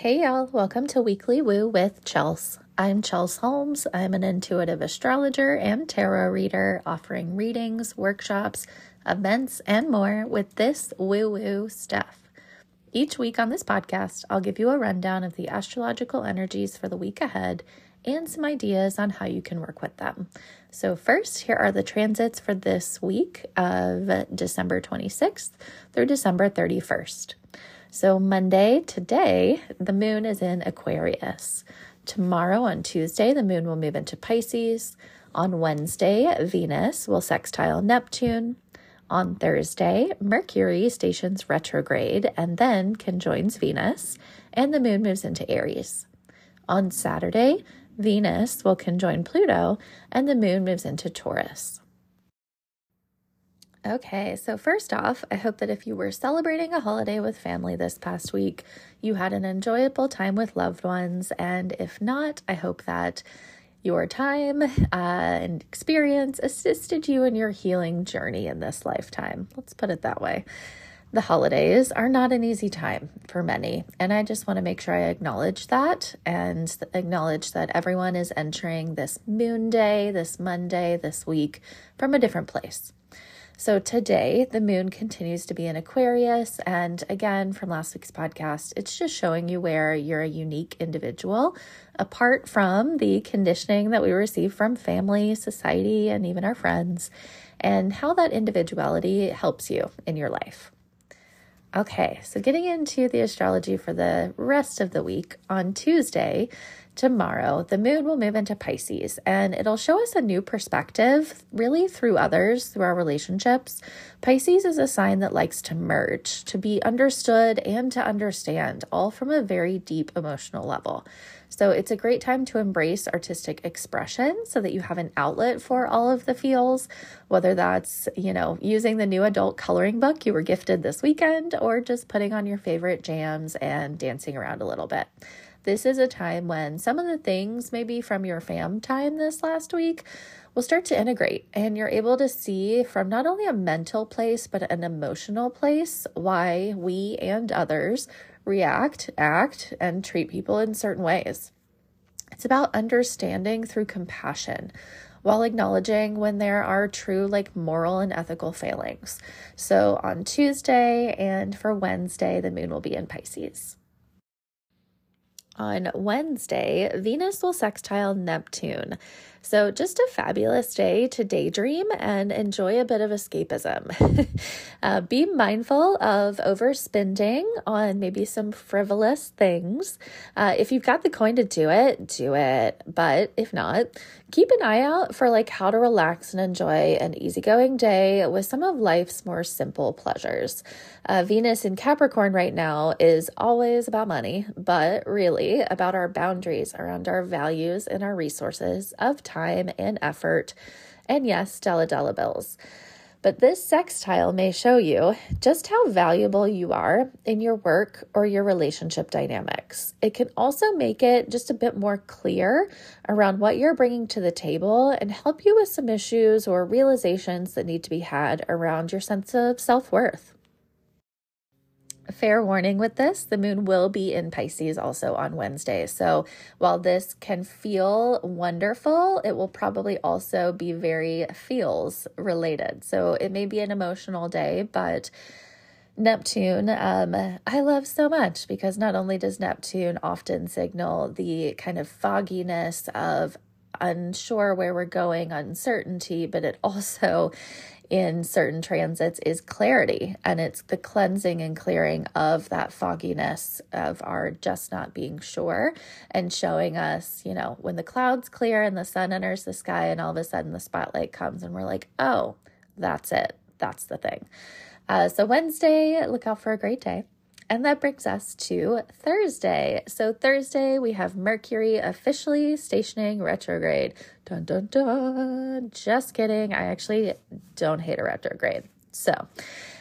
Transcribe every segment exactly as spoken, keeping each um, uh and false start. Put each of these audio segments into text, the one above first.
Hey y'all, welcome to Weekly Woo with Chels. I'm Chels Holmes. I'm an intuitive astrologer and tarot reader offering readings, workshops, events, and more with this woo woo stuff. Each week on this podcast, I'll give you a rundown of the astrological energies for the week ahead and some ideas on how you can work with them. So first, here are the transits for this week of December twenty-sixth through December thirty-first. So Monday, today, the moon is in Aquarius. Tomorrow on Tuesday, the moon will move into Pisces. On Wednesday, Venus will sextile Neptune. On Thursday, Mercury stations retrograde and then conjoins Venus, and the moon moves into Aries. On Saturday, Venus will conjoin Pluto and the moon moves into Taurus. Okay, so first off, I hope that if you were celebrating a holiday with family this past week, you had an enjoyable time with loved ones, and if not, I hope that your time uh, and experience assisted you in your healing journey in this lifetime. Let's put it that way. The holidays are not an easy time for many, and I just want to make sure I acknowledge that and acknowledge that everyone is entering this moon day, this Monday, this week from a different place. So today, the moon continues to be in Aquarius, and again, from last week's podcast, it's just showing you where you're a unique individual, apart from the conditioning that we receive from family, society, and even our friends, and how that individuality helps you in your life. Okay, so getting into the astrology for the rest of the week, on Tuesday, tomorrow, the moon will move into Pisces, and it'll show us a new perspective, really through others, through our relationships. Pisces is a sign that likes to merge, to be understood and to understand, all from a very deep emotional level. So it's a great time to embrace artistic expression so that you have an outlet for all of the feels, whether that's, you know, using the new adult coloring book you were gifted this weekend or just putting on your favorite jams and dancing around a little bit. This is a time when some of the things maybe from your fam time this last week will start to integrate, and you're able to see from not only a mental place, but an emotional place, why we and others react, act, and treat people in certain ways. It's about understanding through compassion, while acknowledging when there are true like moral and ethical failings. So on Tuesday and for Wednesday, the moon will be in Pisces. On Wednesday, Venus will sextile Neptune. So just a fabulous day to daydream and enjoy a bit of escapism. uh, be mindful of overspending on maybe some frivolous things. Uh, if you've got the coin to do it, do it. But if not, keep an eye out for like how to relax and enjoy an easygoing day with some of life's more simple pleasures. Uh, Venus in Capricorn right now is always about money, but really about our boundaries around our values and our resources of time. time and effort, and yes, dollar dollar bills. But this sextile may show you just how valuable you are in your work or your relationship dynamics. It can also make it just a bit more clear around what you're bringing to the table and help you with some issues or realizations that need to be had around your sense of self-worth. Fair warning with this, the moon will be in Pisces also on Wednesday. So while this can feel wonderful, it will probably also be very feels related. So it may be an emotional day, but Neptune, um, I love so much because not only does Neptune often signal the kind of fogginess of unsure where we're going, uncertainty, but it also in certain transits is clarity, and it's the cleansing and clearing of that fogginess of our just not being sure and showing us, you know, when the clouds clear and the sun enters the sky and all of a sudden the spotlight comes and we're like, oh, that's it. That's the thing. Uh, so Wednesday, look out for a great day. And that brings us to Thursday. So Thursday, we have Mercury officially stationing retrograde. Dun, dun, dun. Just kidding. I actually don't hate a retrograde. So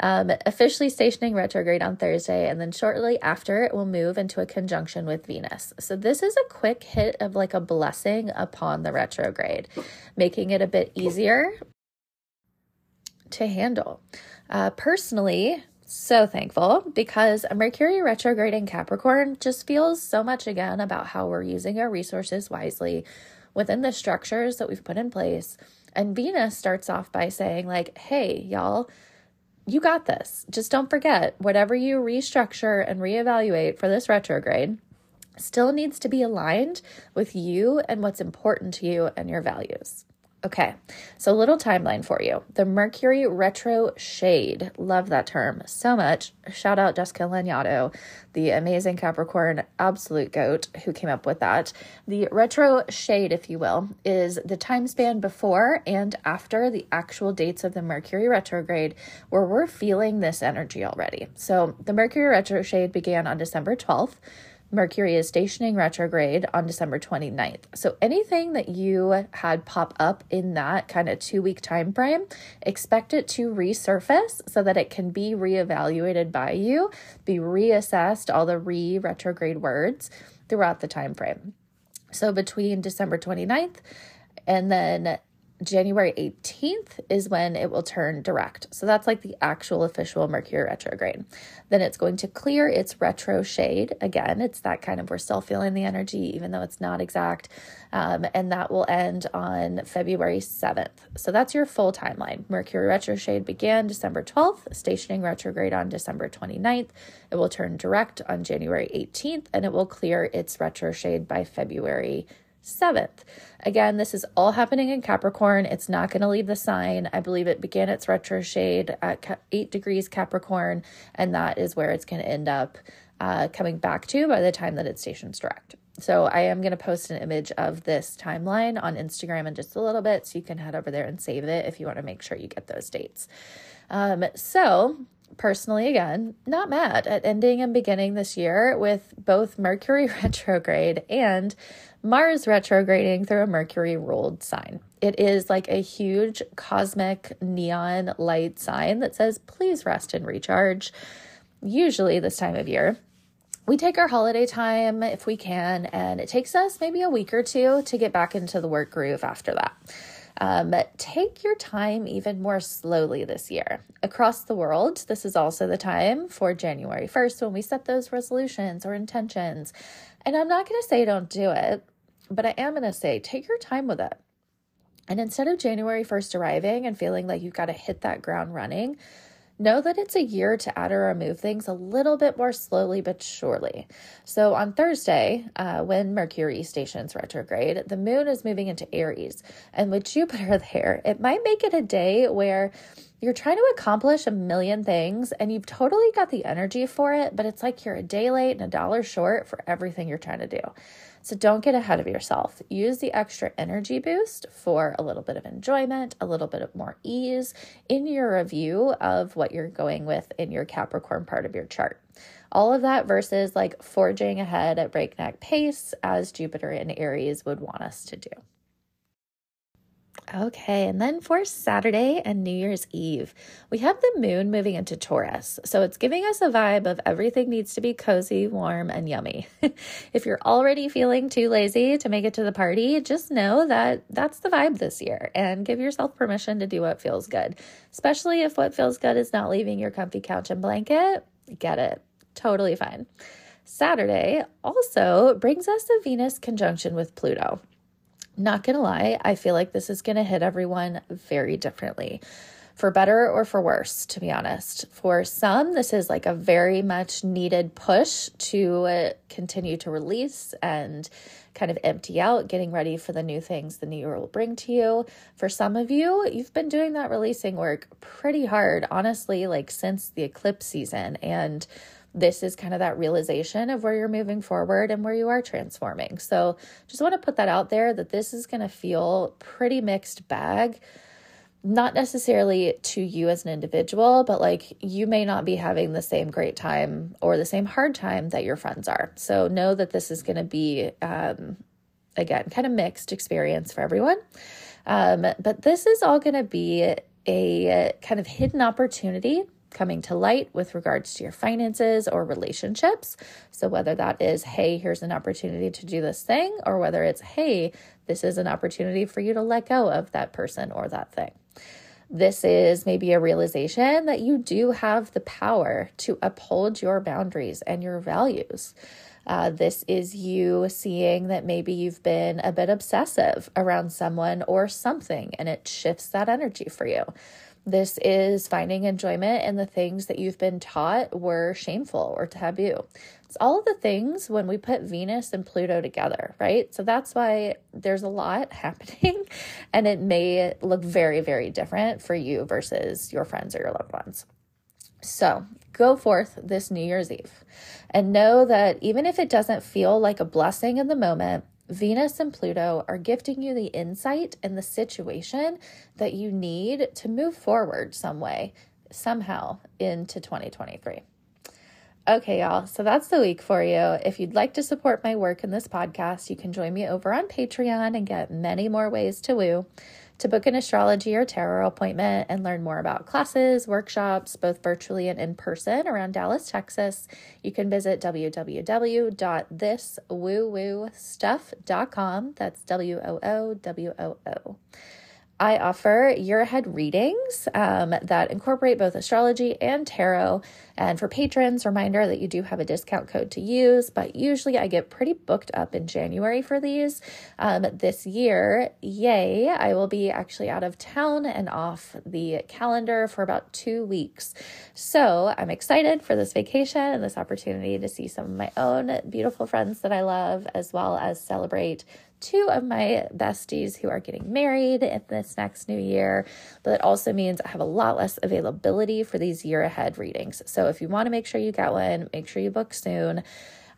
um, officially stationing retrograde on Thursday, and then shortly after it will move into a conjunction with Venus. So this is a quick hit of like a blessing upon the retrograde, making it a bit easier to handle. Uh, personally, so thankful, because Mercury retrograde in Capricorn just feels so much again about how we're using our resources wisely within the structures that we've put in place. And Venus starts off by saying like, hey, y'all, you got this. Just don't forget, whatever you restructure and reevaluate for this retrograde still needs to be aligned with you and what's important to you and your values. Okay, so a little timeline for you. The Mercury retro shade, love that term so much. Shout out Jessica Laniato, the amazing Capricorn absolute goat who came up with that. The retro shade, if you will, is the time span before and after the actual dates of the Mercury retrograde where we're feeling this energy already. So the Mercury retro shade began on December twelfth. Mercury is stationing retrograde on December twenty-ninth. So anything that you had pop up in that kind of two-week time frame, expect it to resurface so that it can be reevaluated by you, be reassessed, all the re-retrograde words throughout the time frame. So between December twenty-ninth and then January eighteenth is when it will turn direct. So that's like the actual official Mercury retrograde. Then it's going to clear its retro shade. Again, it's that kind of, we're still feeling the energy, even though it's not exact. Um, and that will end on February seventh. So that's your full timeline. Mercury retro shade began December twelfth, stationing retrograde on December twenty-ninth. It will turn direct on January eighteenth, and it will clear its retro shade by February seventh. Again, this is all happening in Capricorn. It's not going to leave the sign. I believe it began its retrograde at eight degrees Capricorn, and that is where it's going to end up uh, coming back to by the time that it stations direct. So I am going to post an image of this timeline on Instagram in just a little bit, so you can head over there and save it if you want to make sure you get those dates. Um, so personally, again, not mad at ending and beginning this year with both Mercury retrograde and Mars retrograding through a Mercury ruled sign. It is like a huge cosmic neon light sign that says, please rest and recharge. Usually this time of year, we take our holiday time if we can, and it takes us maybe a week or two to get back into the work groove after that. Um, take your time even more slowly this year. Across the world, this is also the time for January first when we set those resolutions or intentions. And I'm not going to say don't do it, but I am going to say take your time with it. And instead of January first arriving and feeling like you've got to hit that ground running, know that it's a year to add or remove things a little bit more slowly but surely. So on Thursday, uh, when Mercury stations retrograde, the moon is moving into Aries. And with Jupiter there, it might make it a day where you're trying to accomplish a million things and you've totally got the energy for it, but it's like you're a day late and a dollar short for everything you're trying to do. So don't get ahead of yourself. Use the extra energy boost for a little bit of enjoyment, a little bit of more ease in your review of what you're going with in your Capricorn part of your chart. All of that versus like forging ahead at breakneck pace as Jupiter and Aries would want us to do. Okay, and then for Saturday and New Year's Eve, we have the moon moving into Taurus. So it's giving us a vibe of everything needs to be cozy, warm, and yummy. If you're already feeling too lazy to make it to the party, just know that that's the vibe this year, and give yourself permission to do what feels good, especially if what feels good is not leaving your comfy couch and blanket. Get it. Totally fine. Saturday also brings us the Venus conjunction with Pluto. Not going to lie, I feel like this is going to hit everyone very differently, for better or for worse, to be honest. For some, this is like a very much needed push to uh, continue to release and kind of empty out, getting ready for the new things the new year will bring to you. For some of you, you've been doing that releasing work pretty hard, honestly, like since the eclipse season, and this is kind of that realization of where you're moving forward and where you are transforming. So just want to put that out there that this is going to feel pretty mixed bag, not necessarily to you as an individual, but like you may not be having the same great time or the same hard time that your friends are. So know that this is going to be, um, again, kind of mixed experience for everyone. Um, but this is all going to be a kind of hidden opportunity coming to light with regards to your finances or relationships. So whether that is, hey, here's an opportunity to do this thing, or whether it's, hey, this is an opportunity for you to let go of that person or that thing. This is maybe a realization that you do have the power to uphold your boundaries and your values. Uh, this is you seeing that maybe you've been a bit obsessive around someone or something, and it shifts that energy for you. This is finding enjoyment in the things that you've been taught were shameful or taboo. It's all of the things when we put Venus and Pluto together, right? So that's why there's a lot happening, and it may look very, very different for you versus your friends or your loved ones. So go forth this New Year's Eve and know that even if it doesn't feel like a blessing in the moment, Venus and Pluto are gifting you the insight and the situation that you need to move forward some way, somehow into twenty twenty-three. Okay, y'all. So that's the week for you. If you'd like to support my work in this podcast, you can join me over on Patreon and get many more ways to woo. To book an astrology or tarot appointment and learn more about classes, workshops, both virtually and in person around Dallas, Texas, you can visit w w w dot this woo woo stuff dot com. That's W O O W O O. I offer year-ahead readings um, that incorporate both astrology and tarot. And for patrons, reminder that you do have a discount code to use, but usually I get pretty booked up in January for these. Um, this year, yay, I will be actually out of town and off the calendar for about two weeks. So I'm excited for this vacation and this opportunity to see some of my own beautiful friends that I love, as well as celebrate two of my besties who are getting married in this next new year. But it also means I have a lot less availability for these year ahead readings. So if you want to make sure you get one, make sure you book soon.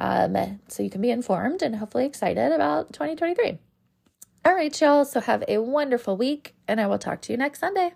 Um, so you can be informed and hopefully excited about twenty twenty-three. All right, y'all. So have a wonderful week, and I will talk to you next Sunday.